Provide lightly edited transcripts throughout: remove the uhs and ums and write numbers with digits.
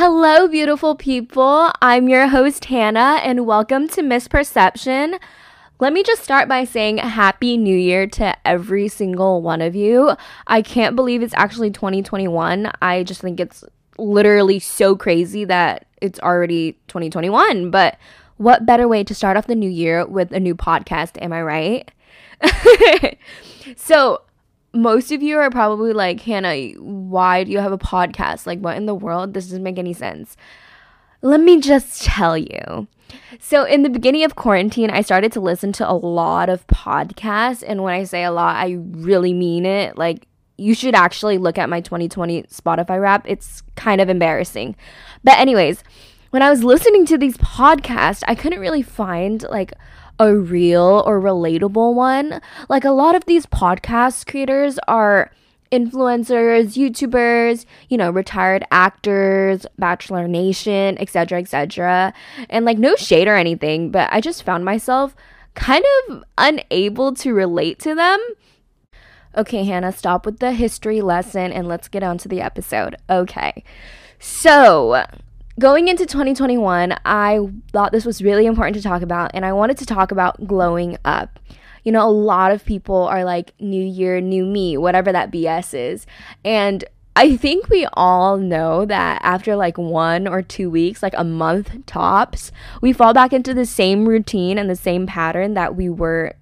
Hello, beautiful people. I'm your host, Hannah, and welcome to Misperception. Let me just start by saying Happy New Year to every single one of you. I can't believe it's actually 2021. I just think it's literally so crazy that it's already 2021. But what better way to start off the new year with a new podcast, am I right? So most of you are probably like, Hannah, why do you have a podcast? Like, what in the world? This doesn't make any sense. Let me just tell you. So in the beginning of quarantine, I started to listen to a lot of podcasts. And when I say a lot, I really mean it. Like, you should actually look at my 2020 Spotify Wrap. It's kind of embarrassing. But anyways, when I was listening to these podcasts, I couldn't really find, like, a real or relatable one. Like, a lot of these podcast creators are influencers, YouTubers, retired actors, Bachelor Nation, etc., etc. And like, no shade or anything, but I just found myself kind of unable to relate to them. Okay, Hannah, stop with the history lesson and let's get on to the episode. Okay, so going into 2021, I thought this was really important to talk about, and I wanted to talk about glowing up. A lot of people are like, new year, new me, whatever that BS is. And I think we all know that after like 1 or 2 weeks, like a month tops, we fall back into the same routine and the same pattern that we were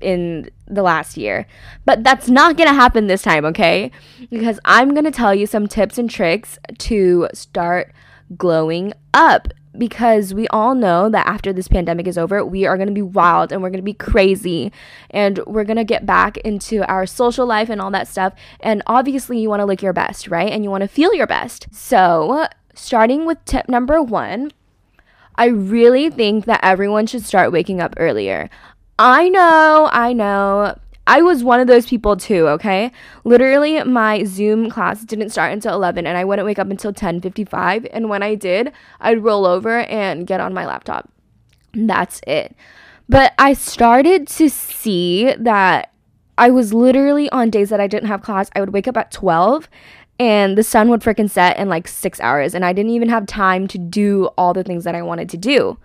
in the last year. But that's not gonna happen this time, okay? Because I'm gonna tell you some tips and tricks to start glowing up, because we all know that after this pandemic is over, we are going to be wild and we're going to be crazy and we're going to get back into our social life and all that stuff. And obviously you want to look your best, right? And you want to feel your best. So starting with tip number 1, I really think that everyone should start waking up earlier. I know. I was one of those people too, okay? Literally, my Zoom class didn't start until 11 and I wouldn't wake up until 10:55. And when I did, I'd roll over and get on my laptop. That's it. But I started to see that I was literally, on days that I didn't have class, I would wake up at 12 and the sun would freaking set in like 6 hours. And I didn't even have time to do all the things that I wanted to do.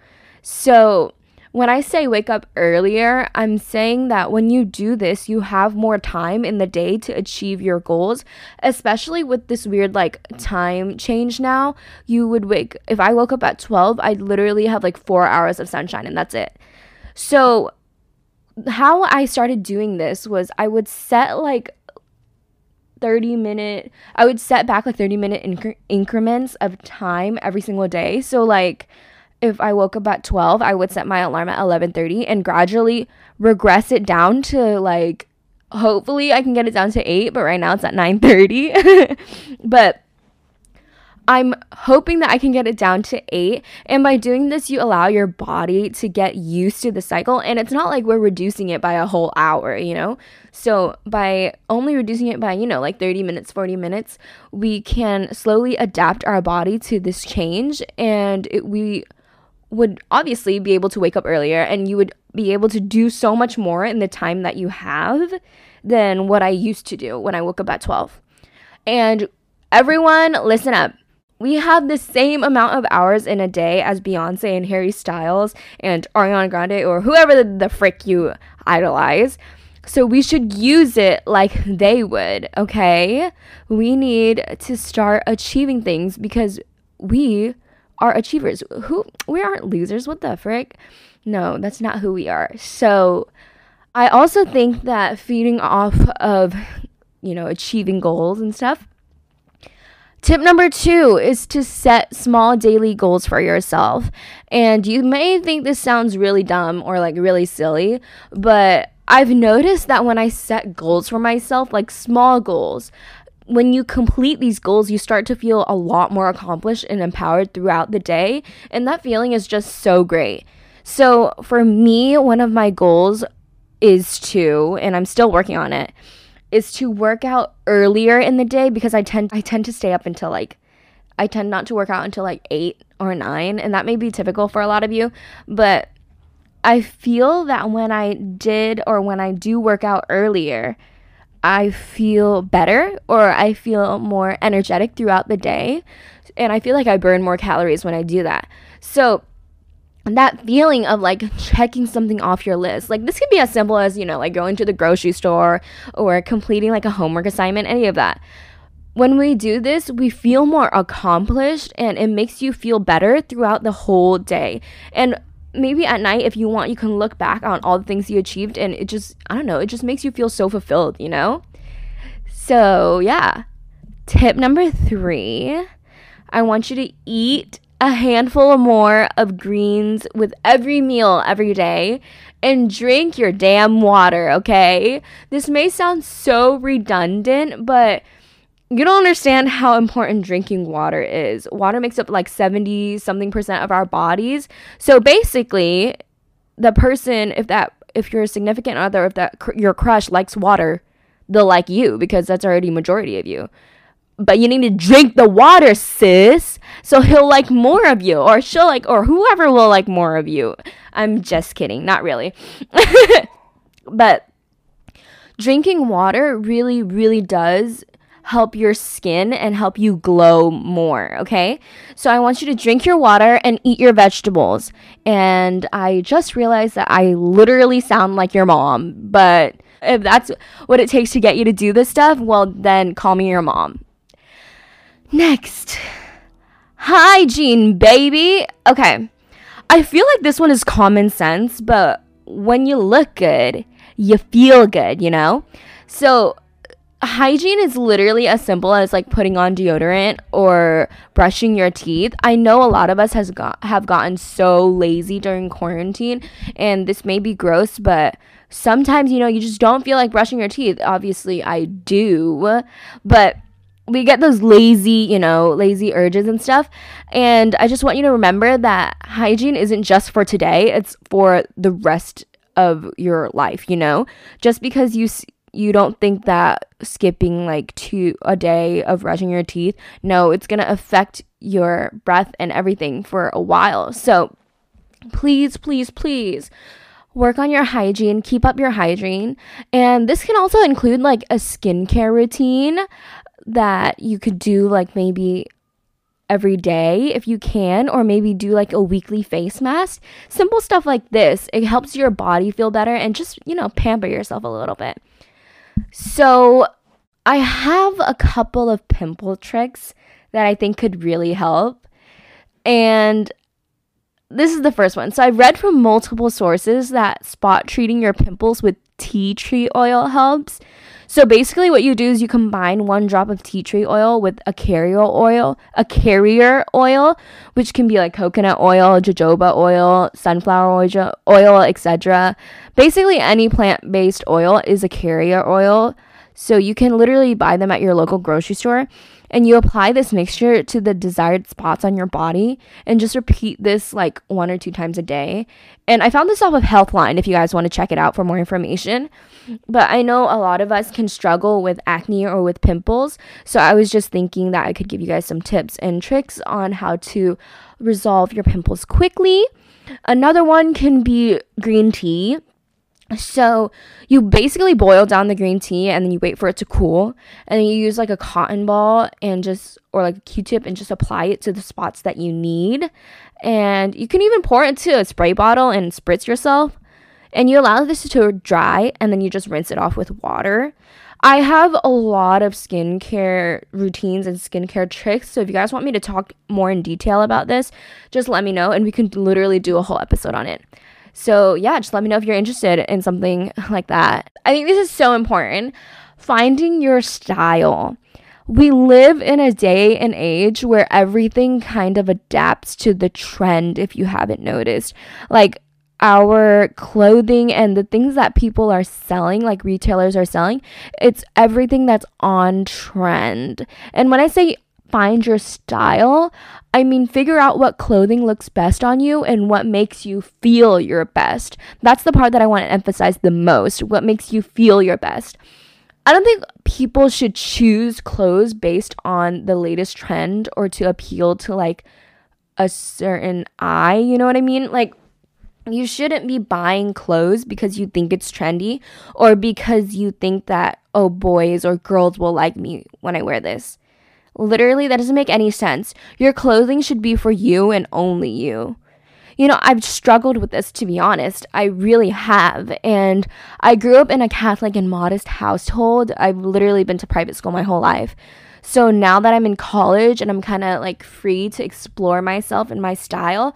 So when I say wake up earlier, I'm saying that when you do this, you have more time in the day to achieve your goals, especially with this weird like time change now. You would wake, if I woke up at 12, I'd literally have like 4 hours of sunshine and that's it. So how I started doing this was I would set like 30-minute, I would set back like 30-minute increments of time every single day. So like, if I woke up at 12, I would set my alarm at 11:30 and gradually regress it down to like, hopefully I can get it down to 8, but right now it's at 9:30. But I'm hoping that I can get it down to 8. And by doing this, you allow your body to get used to the cycle. And it's not like we're reducing it by a whole hour, So by only reducing it by, like 30 minutes, 40 minutes, we can slowly adapt our body to this change. And we would obviously be able to wake up earlier, and you would be able to do so much more in the time that you have than what I used to do when I woke up at 12. And everyone, listen up. We have the same amount of hours in a day as Beyonce and Harry Styles and Ariana Grande or whoever the frick you idolize. So we should use it like they would, okay? We need to start achieving things because we are achievers. We aren't losers. What the frick? No, that's not who we are. So I also think that feeding off of, achieving goals and stuff. Tip number 2 is to set small daily goals for yourself. And you may think this sounds really dumb or like really silly, but I've noticed that when I set goals for myself, like small goals, when you complete these goals, you start to feel a lot more accomplished and empowered throughout the day. And that feeling is just so great. So for me, one of my goals is to, and I'm still working on it, is to work out earlier in the day, because I tend to stay up until like, I tend not to work out until like 8 or 9, and that may be typical for a lot of you, but I feel that when I do work out earlier, I feel better or I feel more energetic throughout the day. And I feel like I burn more calories when I do that. So that feeling of like checking something off your list, like this could be as simple as, you know, like going to the grocery store or completing like a homework assignment, any of that. When we do this, we feel more accomplished and it makes you feel better throughout the whole day. And maybe at night, if you want, you can look back on all the things you achieved and it just, I don't know, it just makes you feel so fulfilled, you know? So yeah, tip number 3, I want you to eat a handful or more of greens with every meal every day and drink your damn water, okay? This may sound so redundant, but you don't understand how important drinking water is. Water makes up like 70-something% of our bodies. So basically, the person, if your significant other, your crush likes water, they'll like you because that's already majority of you. But you need to drink the water, sis. So he'll like more of you, or she'll like, or whoever will like more of you. I'm just kidding. Not really. But drinking water really, really does help your skin and help you glow more, okay? So I want you to drink your water and eat your vegetables. And I just realized that I literally sound like your mom. But if that's what it takes to get you to do this stuff, well, then call me your mom. Next, hygiene, baby. Okay, I feel like this one is common sense, but when you look good, you feel good, you know? So hygiene is literally as simple as like putting on deodorant or brushing your teeth. I know a lot of us have gotten so lazy during quarantine, and this may be gross, but sometimes, you know, you just don't feel like brushing your teeth. Obviously, I do, but we get those lazy urges and stuff. And I just want you to remember that hygiene isn't just for today. It's for the rest of your life, you know? Just because you don't think that skipping like a day of brushing your teeth, no, it's going to affect your breath and everything for a while. So please, please, please work on your hygiene, keep up your hygiene. And this can also include like a skincare routine that you could do like maybe every day if you can, or maybe do like a weekly face mask. Simple stuff like this, it helps your body feel better and just, you know, pamper yourself a little bit. So I have a couple of pimple tricks that I think could really help, and this is the first one. So I read from multiple sources that spot treating your pimples with tea tree oil helps. So basically what you do is you combine 1 drop of tea tree oil with a carrier oil, which can be like coconut oil, jojoba oil, sunflower oil, etc. Basically any plant-based oil is a carrier oil. So you can literally buy them at your local grocery store, and you apply this mixture to the desired spots on your body, and just repeat this like 1 or 2 times a day. And I found this off of Healthline if you guys want to check it out for more information. But I know a lot of us can struggle with acne or with pimples, so I was just thinking that I could give you guys some tips and tricks on how to resolve your pimples quickly. Another one can be green tea. So you basically boil down the green tea and then you wait for it to cool, and then you use like a cotton ball and just, or like a Q-tip, and just apply it to the spots that you need. And you can even pour it into a spray bottle and spritz yourself, and you allow this to dry, and then you just rinse it off with water. I have a lot of skincare routines and skincare tricks, so if you guys want me to talk more in detail about this, just let me know and we can literally do a whole episode on it. So yeah, just let me know if you're interested in something like that. I think this is so important. Finding your style. We live in a day and age where everything kind of adapts to the trend, if you haven't noticed. Like our clothing and the things that people are selling, like retailers are selling, it's everything that's on trend. And when I say find your style, I mean figure out what clothing looks best on you and what makes you feel your best. That's the part that I want to emphasize the most. What makes you feel your best? I don't think people should choose clothes based on the latest trend or to appeal to like a certain eye, you know what I mean? Like you shouldn't be buying clothes because you think it's trendy or because you think that, oh, boys or girls will like me when I wear this. Literally, that doesn't make any sense. Your clothing should be for you and only you. You know, I've struggled with this, to be honest. I really have. And I grew up in a Catholic and modest household. I've literally been to private school my whole life. So now that I'm in college and I'm kind of like free to explore myself and my style,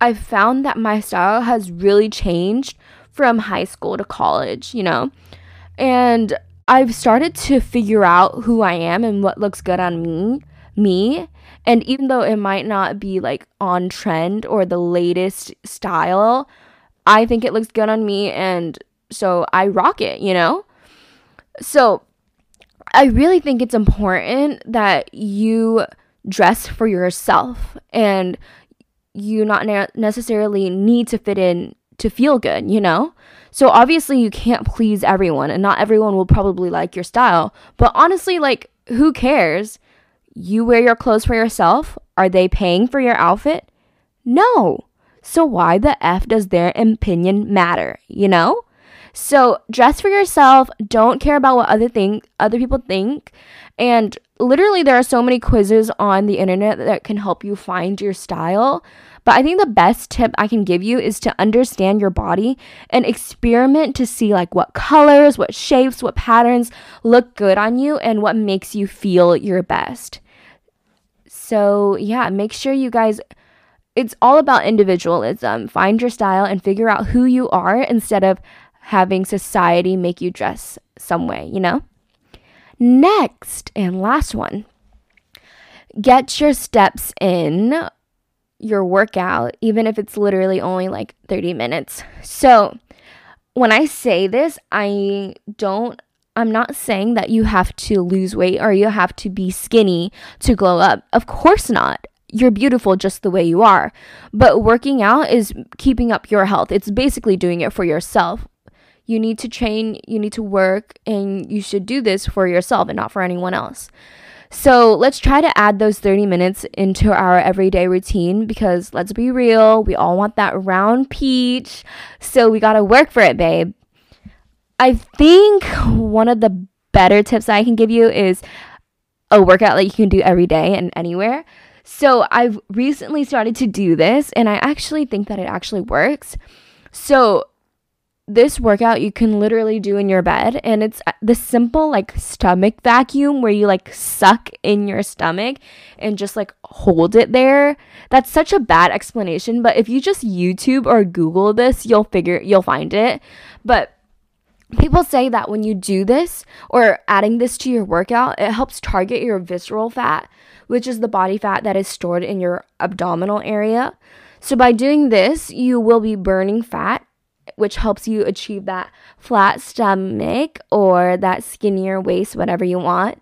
I've found that my style has really changed from high school to college, you know. And I've started to figure out who I am and what looks good on me. And even though it might not be like on trend or the latest style, I think it looks good on me, and so I rock it, you know? So I really think it's important that you dress for yourself and you not necessarily need to fit in to feel good, you know? So obviously you can't please everyone, and not everyone will probably like your style, but honestly, like, who cares? You wear your clothes for yourself. Are they paying for your outfit? No. So why the F does their opinion matter, you know? So dress for yourself. Don't care about what other people think. And literally, there are so many quizzes on the internet that can help you find your style. But I think the best tip I can give you is to understand your body and experiment to see like what colors, what shapes, what patterns look good on you and what makes you feel your best. So yeah, make sure you guys, it's all about individualism. Find your style and figure out who you are instead of having society make you dress some way, you know? Next and last one, get your steps in. Your workout, even if it's literally only like 30 minutes. So when I say this, I'm not saying that you have to lose weight or you have to be skinny to glow up. Of course not. You're beautiful just the way you are. But working out is keeping up your health. It's basically doing it for yourself. You need to train, you need to work, and you should do this for yourself and not for anyone else. So let's try to add those 30 minutes into our everyday routine, because let's be real, we all want that round peach. So we gotta work for it, babe. I think one of the better tips I can give you is a workout that you can do every day and anywhere. So I've recently started to do this, and I actually think that it actually works. So this workout you can literally do in your bed, and it's the simple like stomach vacuum where you like suck in your stomach and just like hold it there. That's such a bad explanation, but if you just YouTube or Google this, you'll find it. But people say that when you do this or adding this to your workout, it helps target your visceral fat, which is the body fat that is stored in your abdominal area. So by doing this, you will be burning fat, which helps you achieve that flat stomach or that skinnier waist, whatever you want.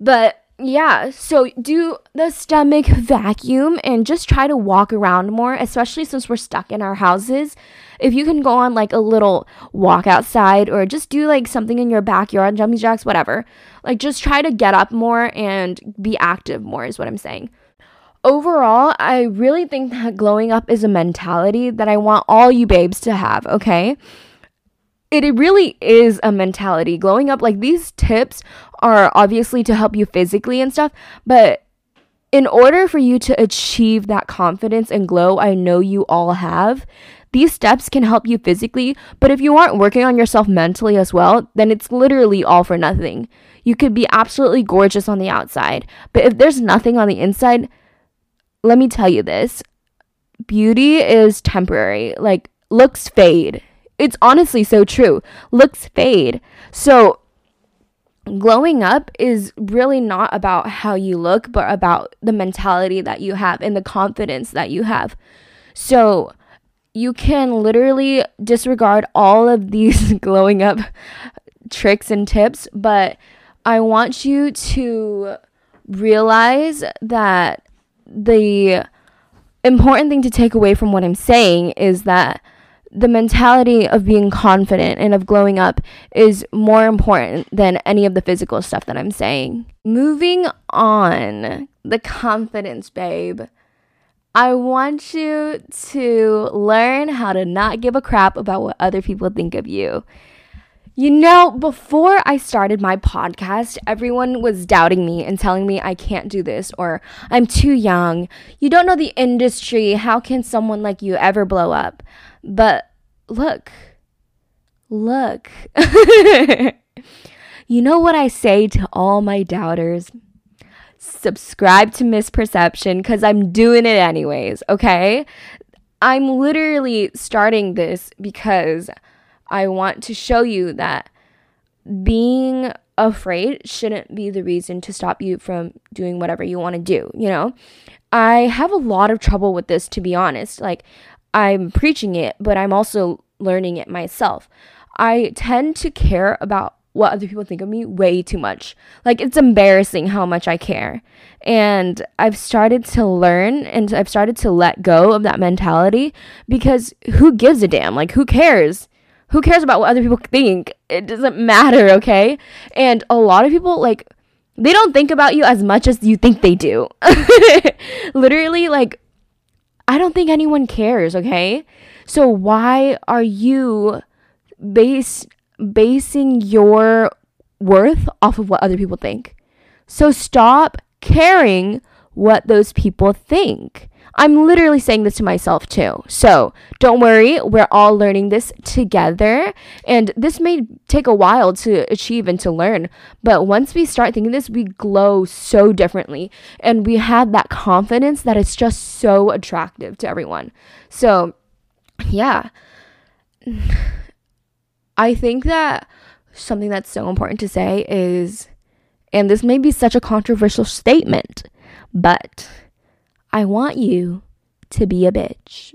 But yeah, so do the stomach vacuum and just try to walk around more, especially since we're stuck in our houses. If you can go on like a little walk outside or just do like something in your backyard, jumping jacks, whatever. Like just try to get up more and be active more is what I'm saying. Overall, I really think that glowing up is a mentality that I want all you babes to have, okay? It really is a mentality. Glowing up, like these tips are obviously to help you physically and stuff, but in order for you to achieve that confidence and glow I know you all have, these steps can help you physically, but if you aren't working on yourself mentally as well, then it's literally all for nothing. You could be absolutely gorgeous on the outside, but if there's nothing on the inside, let me tell you this, beauty is temporary. Like, looks fade. It's honestly so true. Looks fade. So, glowing up is really not about how you look, but about the mentality that you have and the confidence that you have. So, you can literally disregard all of these glowing up tricks and tips, but I want you to realize that the important thing to take away from what I'm saying is that the mentality of being confident and of glowing up is more important than any of the physical stuff that I'm saying. Moving on, the confidence, babe. I want you to learn how to not give a crap about what other people think of you. You know, before I started my podcast, everyone was doubting me and telling me I can't do this, or I'm too young. You don't know the industry. How can someone like you ever blow up? But look. You know what I say to all my doubters? Subscribe to Misperception, because I'm doing it anyways, okay? I'm literally starting this because I want to show you that being afraid shouldn't be the reason to stop you from doing whatever you want to do, you know? I have a lot of trouble with this, to be honest. Like, I'm preaching it, but I'm also learning it myself. I tend to care about what other people think of me way too much. Like, it's embarrassing how much I care. And I've started to learn, and I've started to let go of that mentality, because who gives a damn? Like, who cares? Who cares about what other people think? It doesn't matter, okay? And a lot of people, like, they don't think about you as much as you think they do. Literally, like, I don't think anyone cares, okay? So why are you basing your worth off of what other people think? So stop caring what those people think. I'm literally saying this to myself too. So don't worry, we're all learning this together. And this may take a while to achieve and to learn. But once we start thinking this, we glow so differently. And we have that confidence that it's just so attractive to everyone. So yeah, I think that something that's so important to say is, and this may be such a controversial statement, but I want you to be a bitch.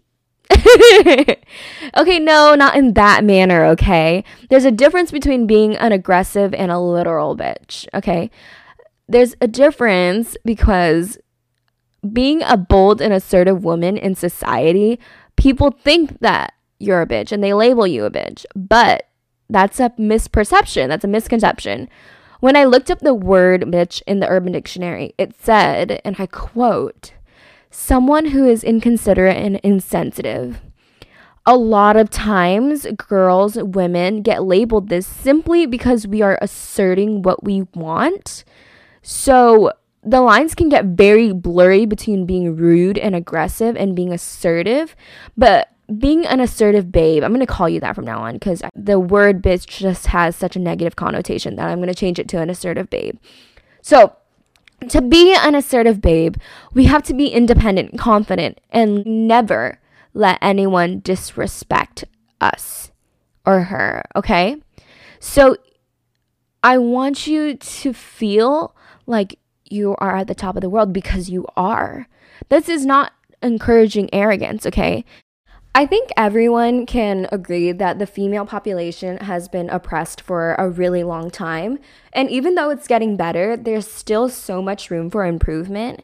Okay, no, not in that manner, okay? There's a difference between being an aggressive and a literal bitch, okay? There's a difference, because being a bold and assertive woman in society, people think that you're a bitch and they label you a bitch, but that's a misperception. That's a misconception. When I looked up the word bitch in the Urban Dictionary, it said, and I quote, someone who is inconsiderate and insensitive. A lot of times, girls, women get labeled this simply because we are asserting what we want. So the lines can get very blurry between being rude and aggressive and being assertive. But being an assertive babe, I'm going to call you that from now on, because the word bitch just has such a negative connotation that I'm going to change it to an assertive babe. So to be an assertive babe, we have to be independent, confident, and never let anyone disrespect us or her, okay? So I want you to feel like you are at the top of the world, because you are. This is not encouraging arrogance, okay? I think everyone can agree that the female population has been oppressed for a really long time. And even though it's getting better, there's still so much room for improvement.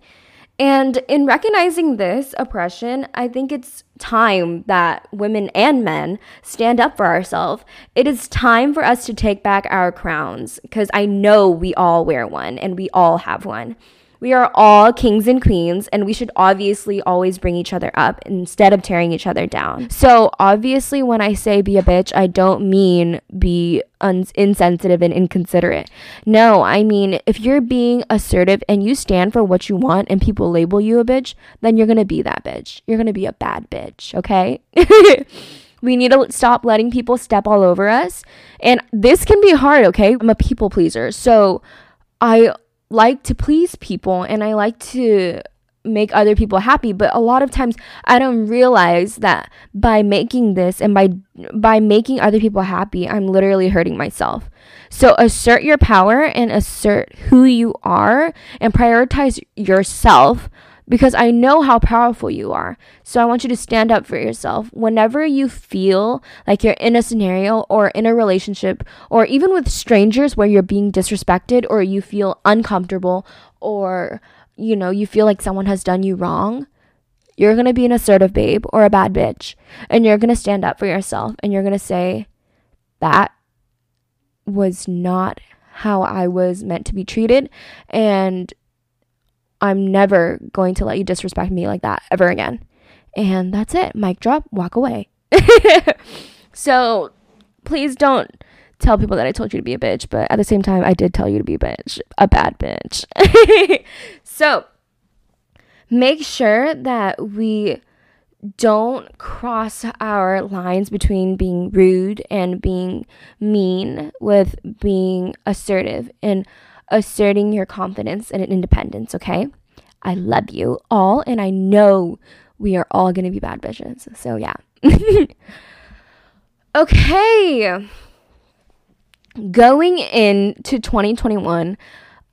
And in recognizing this oppression, I think it's time that women and men stand up for ourselves. It is time for us to take back our crowns, because I know we all wear one and we all have one. We are all kings and queens, and we should obviously always bring each other up instead of tearing each other down. So obviously when I say be a bitch, I don't mean be insensitive and inconsiderate. No, I mean, if you're being assertive and you stand for what you want and people label you a bitch, then you're going to be that bitch. You're going to be a bad bitch, okay? We need to stop letting people step all over us. And this can be hard, okay? I'm a people pleaser, so I like to please people and I like to make other people happy, but a lot of times I don't realize that by making this and by making other people happy, I'm literally hurting myself. So assert your power and assert who you are and prioritize yourself, because I know how powerful you are. So I want you to stand up for yourself. Whenever you feel like you're in a scenario or in a relationship or even with strangers where you're being disrespected or you feel uncomfortable or, you know, you feel like someone has done you wrong, you're going to be an assertive babe or a bad bitch. And you're going to stand up for yourself and you're going to say, that was not how I was meant to be treated, and I'm never going to let you disrespect me like that ever again. And that's it. Mic drop, walk away. So please don't tell people that I told you to be a bitch, but at the same time, I did tell you to be a bad bitch. So make sure that we don't cross our lines between being rude and being mean with being assertive and asserting your confidence and independence, okay? I love you all, and I know we are all going to be bad bitches. So, yeah. Okay. Going into 2021,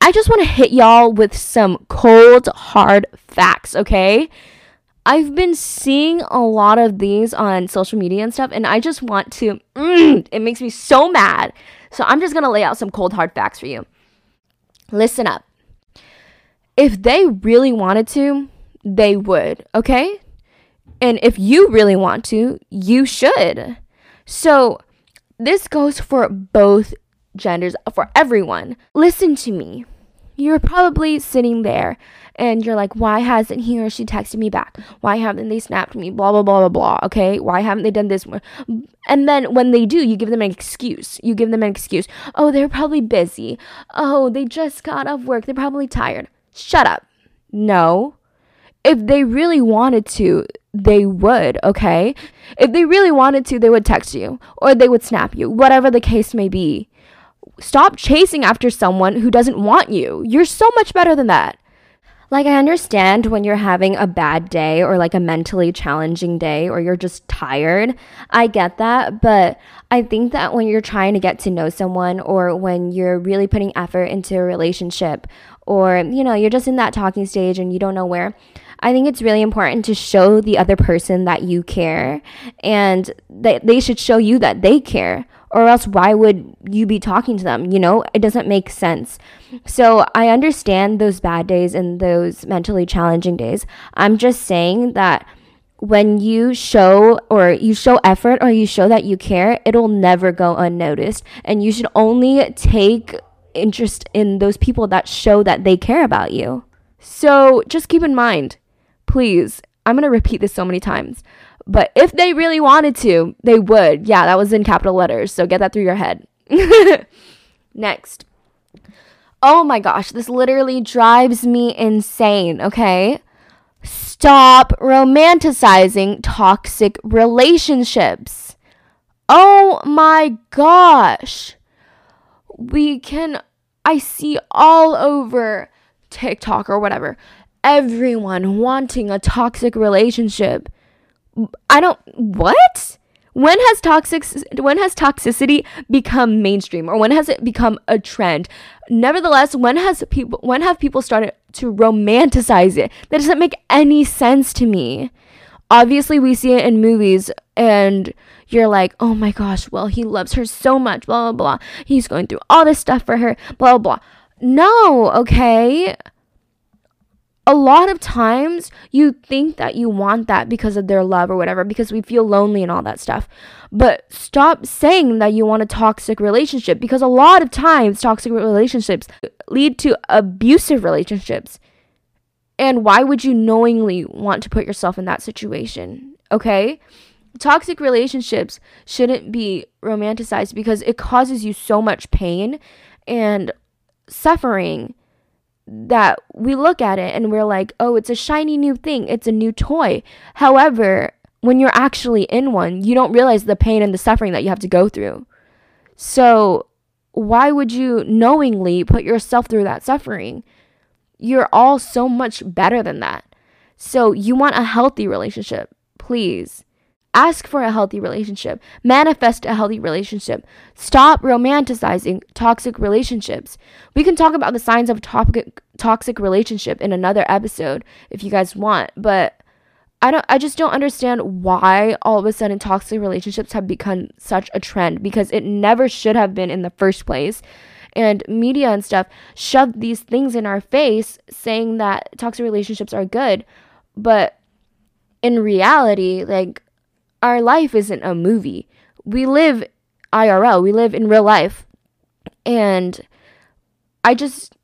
I just want to hit y'all with some cold, hard facts, okay? I've been seeing a lot of these on social media and stuff, and I just want to, it makes me so mad. So I'm just going to lay out some cold, hard facts for you. Listen up. If they really wanted to, they would, okay? And if you really want to, you should. So this goes for both genders, for everyone. Listen to me. You're probably sitting there and you're like, why hasn't he or she texted me back? Why haven't they snapped me? Blah, blah, blah, blah, blah, okay? Why haven't they done this more? And then when they do, you give them an excuse. Oh, they're probably busy. Oh, they just got off work. They're probably tired. Shut up. No. If they really wanted to, they would, okay? If they really wanted to, they would text you or they would snap you, whatever the case may be. Stop chasing after someone who doesn't want you. You're so much better than that. Like, I understand when you're having a bad day or like a mentally challenging day or you're just tired. I get that. But I think that when you're trying to get to know someone or when you're really putting effort into a relationship or, you know, you're just in that talking stage and you don't know where, I think it's really important to show the other person that you care and that they should show you that they care. Or else why would you be talking to them? You know, it doesn't make sense. So I understand those bad days and those mentally challenging days. I'm just saying that when you show effort or you show that you care, it'll never go unnoticed. And you should only take interest in those people that show that they care about you. So just keep in mind, please, I'm going to repeat this so many times. But if they really wanted to, they would. Yeah, that was in capital letters. So get that through your head. Next. Oh my gosh, this literally drives me insane, okay? Stop romanticizing toxic relationships. Oh my gosh. I see all over TikTok or whatever, everyone wanting a toxic relationship. What? When has toxicity become mainstream, or when has it become a trend? Nevertheless, when have people started to romanticize it? That doesn't make any sense to me. Obviously, we see it in movies and you're like, oh my gosh, well, he loves her so much, blah, blah, blah. He's going through all this stuff for her, blah, blah, blah. No, okay? A lot of times you think that you want that because of their love or whatever, because we feel lonely and all that stuff. But stop saying that you want a toxic relationship, because a lot of times toxic relationships lead to abusive relationships. And why would you knowingly want to put yourself in that situation? Okay? Toxic relationships shouldn't be romanticized because it causes you so much pain and suffering that we look at it and we're like, oh, it's a shiny new thing, it's a new toy. However, when you're actually in one, you don't realize the pain and the suffering that you have to go through. So why would you knowingly put yourself through that suffering? You're all so much better than that. So you want a healthy relationship. Please ask for a healthy relationship. Manifest a healthy relationship. Stop romanticizing toxic relationships. We can talk about the signs of toxic relationship in another episode if you guys want, but I just don't understand why all of a sudden toxic relationships have become such a trend, because it never should have been in the first place. And media and stuff shoved these things in our face saying that toxic relationships are good, but in reality, like, our life isn't a movie. We live IRL. We live in real life. And I just,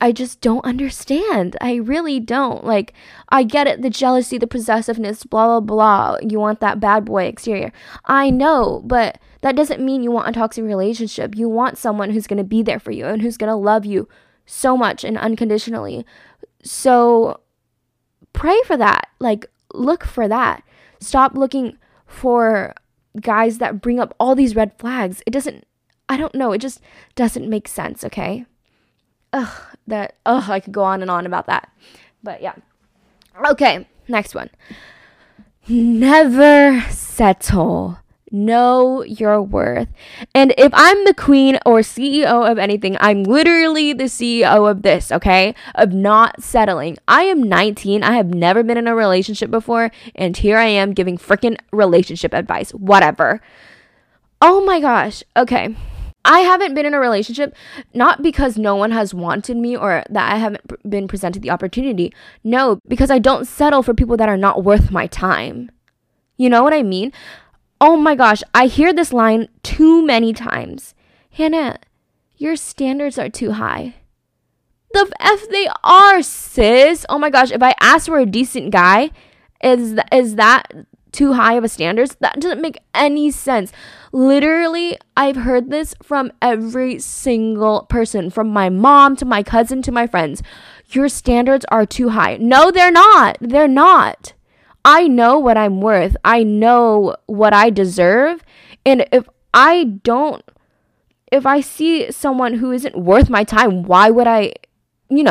I just don't understand. I really don't. Like, I get it, the jealousy, the possessiveness, blah, blah, blah. You want that bad boy exterior. I know, but that doesn't mean you want a toxic relationship. You want someone who's going to be there for you and who's going to love you so much and unconditionally. So pray for that. Like, look for that. Stop looking for guys that bring up all these red flags. I don't know. It just doesn't make sense, okay? I could go on and on about that. But yeah. Okay, next one. Never settle. Know your worth. And if I'm the queen or CEO of anything, I'm literally the CEO of this, okay? Of not settling. I am 19. I have never been in a relationship before. And here I am giving freaking relationship advice. Whatever. Oh my gosh. Okay. I haven't been in a relationship, not because no one has wanted me or that I haven't been presented the opportunity. No, because I don't settle for people that are not worth my time. You know what I mean? Oh my gosh, I hear this line too many times. Hannah, your standards are too high. The F they are, sis. Oh my gosh, if I ask for a decent guy, is that too high of a standards? That doesn't make any sense. Literally, I've heard this from every single person, from my mom to my cousin to my friends. Your standards are too high. No, they're not. They're not. I know what I'm worth. I know what I deserve. And if I see someone who isn't worth my time, why would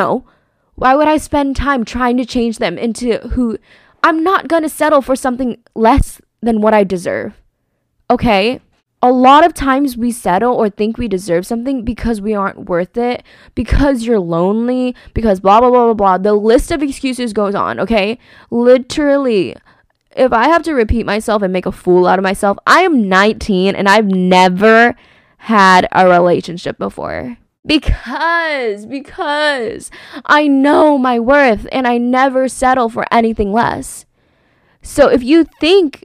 I spend time trying to change them into who? I'm not going to settle for something less than what I deserve, okay? A lot of times we settle or think we deserve something because we aren't worth it, because you're lonely, because blah, blah, blah, blah, blah. The list of excuses goes on, okay? Literally, if I have to repeat myself and make a fool out of myself, I am 19 and I've never had a relationship before. Because I know my worth and I never settle for anything less. So if you think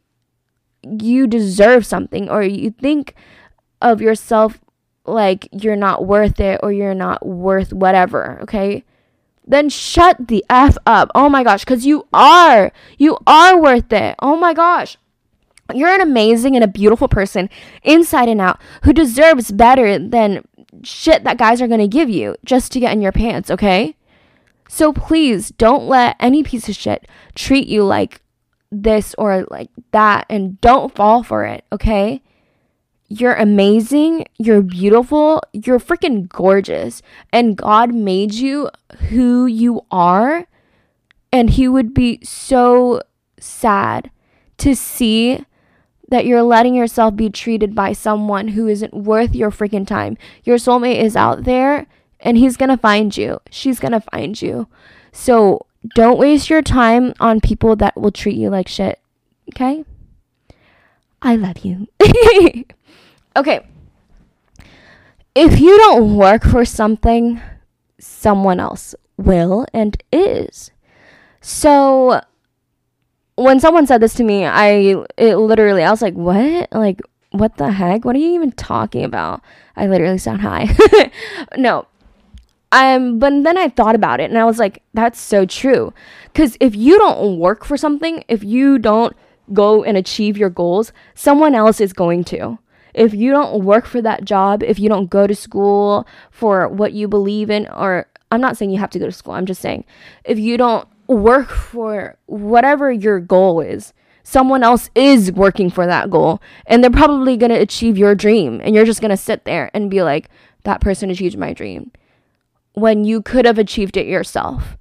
you deserve something or you think of yourself like you're not worth it or you're not worth whatever, okay, then shut the F up. Oh my gosh, because you are worth it. Oh my gosh. You're an amazing and a beautiful person inside and out who deserves better than shit that guys are going to give you just to get in your pants, okay? So please don't let any piece of shit treat you like this or like that, and don't fall for it, okay? You're amazing, you're beautiful, you're freaking gorgeous, and God made you who you are, and He would be so sad to see that you're letting yourself be treated by someone who isn't worth your freaking time. Your soulmate is out there and he's going to find you. She's going to find you. So don't waste your time on people that will treat you like shit. Okay? I love you. Okay. If you don't work for something, someone else will and is. So when someone said this to me, I was like, what? Like, what the heck? What are you even talking about? I literally sound high. No. But then I thought about it and I was like, that's so true. Because if you don't work for something, if you don't go and achieve your goals, someone else is going to. If you don't work for that job, if you don't go to school for what you believe in, or I'm not saying you have to go to school. I'm just saying if you don't work for whatever your goal is, someone else is working for that goal, and they're probably going to achieve your dream, and you're just going to sit there and be like, that person achieved my dream, when you could have achieved it yourself.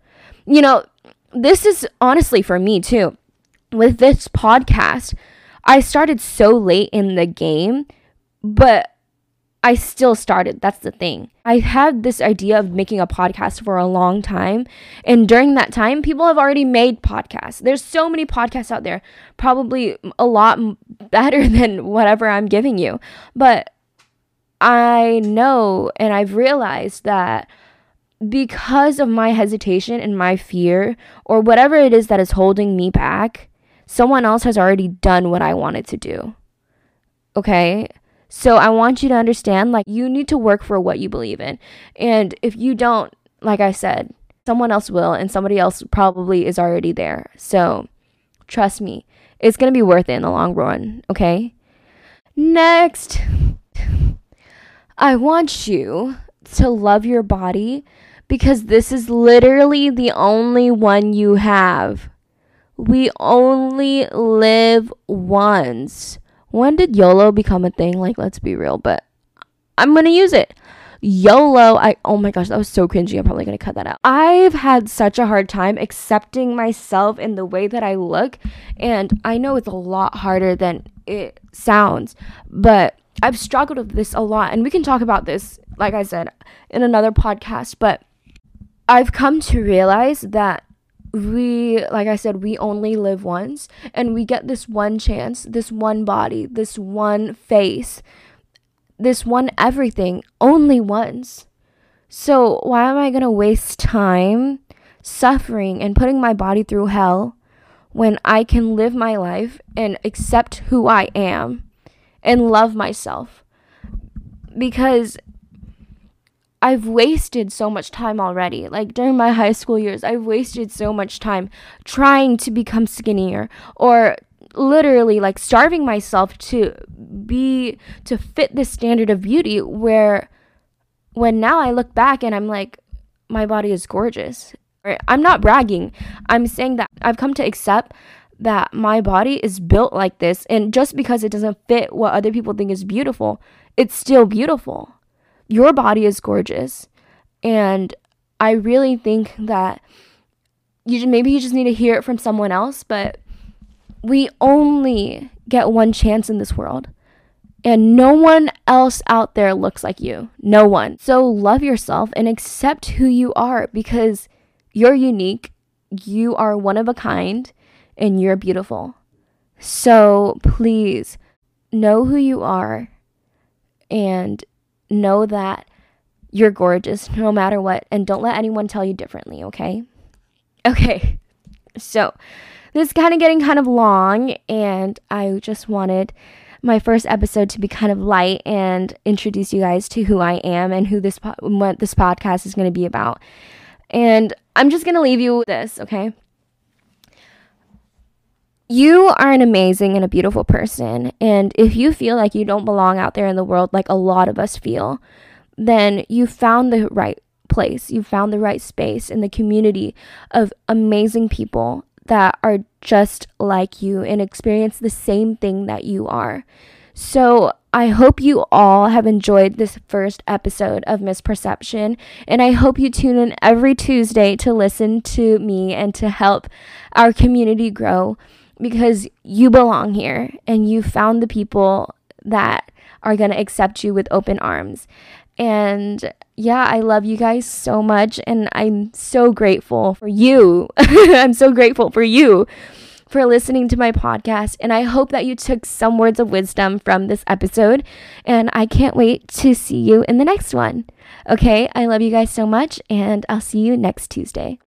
You know, this is honestly for me too. With this podcast, I started so late in the game, but I still started. That's the thing. I had this idea of making a podcast for a long time. And during that time, people have already made podcasts. There's so many podcasts out there, probably a lot better than whatever I'm giving you. But I know and I've realized that because of my hesitation and my fear or whatever it is that is holding me back, someone else has already done what I wanted to do. Okay? So I want you to understand, like, you need to work for what you believe in. And if you don't, like I said, someone else will, and somebody else probably is already there. So trust me, it's going to be worth it in the long run, okay? Next, I want you to love your body because this is literally the only one you have. We only live once. When did YOLO become a thing? Like, let's be real, but I'm going to use it. YOLO, oh my gosh, that was so cringy. I'm probably going to cut that out. I've had such a hard time accepting myself in the way that I look. And I know it's a lot harder than it sounds, but I've struggled with this a lot. And we can talk about this, like I said, in another podcast. But I've come to realize that like I said, we only live once. And we get this one chance, this one body, this one face, this one everything only once. So why am I gonna waste time suffering and putting my body through hell when I can live my life and accept who I am and love myself? Because I've wasted so much time already. Like, during my high school years, I've wasted so much time trying to become skinnier, or literally like starving myself to fit this standard of beauty, where when now I look back and I'm like, my body is gorgeous. I'm not bragging. I'm saying that I've come to accept that my body is built like this, and just because it doesn't fit what other people think is beautiful, it's still beautiful. Your body is gorgeous, and I really think that you just need to hear it from someone else, but we only get one chance in this world, and no one else out there looks like you. No one. So love yourself and accept who you are, because you're unique, you are one of a kind, and you're beautiful. So please know who you are and know that you're gorgeous no matter what, and don't let anyone tell you differently, okay? Okay, so this is getting long, and I just wanted my first episode to be kind of light and introduce you guys to who I am and who what this podcast is going to be about. And I'm just going to leave you with this, okay? You are an amazing and a beautiful person, and if you feel like you don't belong out there in the world like a lot of us feel, then you found the right place. You found the right space in the community of amazing people that are just like you and experience the same thing that you are. So I hope you all have enjoyed this first episode of Misperception, and I hope you tune in every Tuesday to listen to me and to help our community grow, because you belong here and you found the people that are going to accept you with open arms. And yeah, I love you guys so much, and I'm so grateful for you. I'm so grateful for you for listening to my podcast, and I hope that you took some words of wisdom from this episode, and I can't wait to see you in the next one. Okay, I love you guys so much, and I'll see you next Tuesday.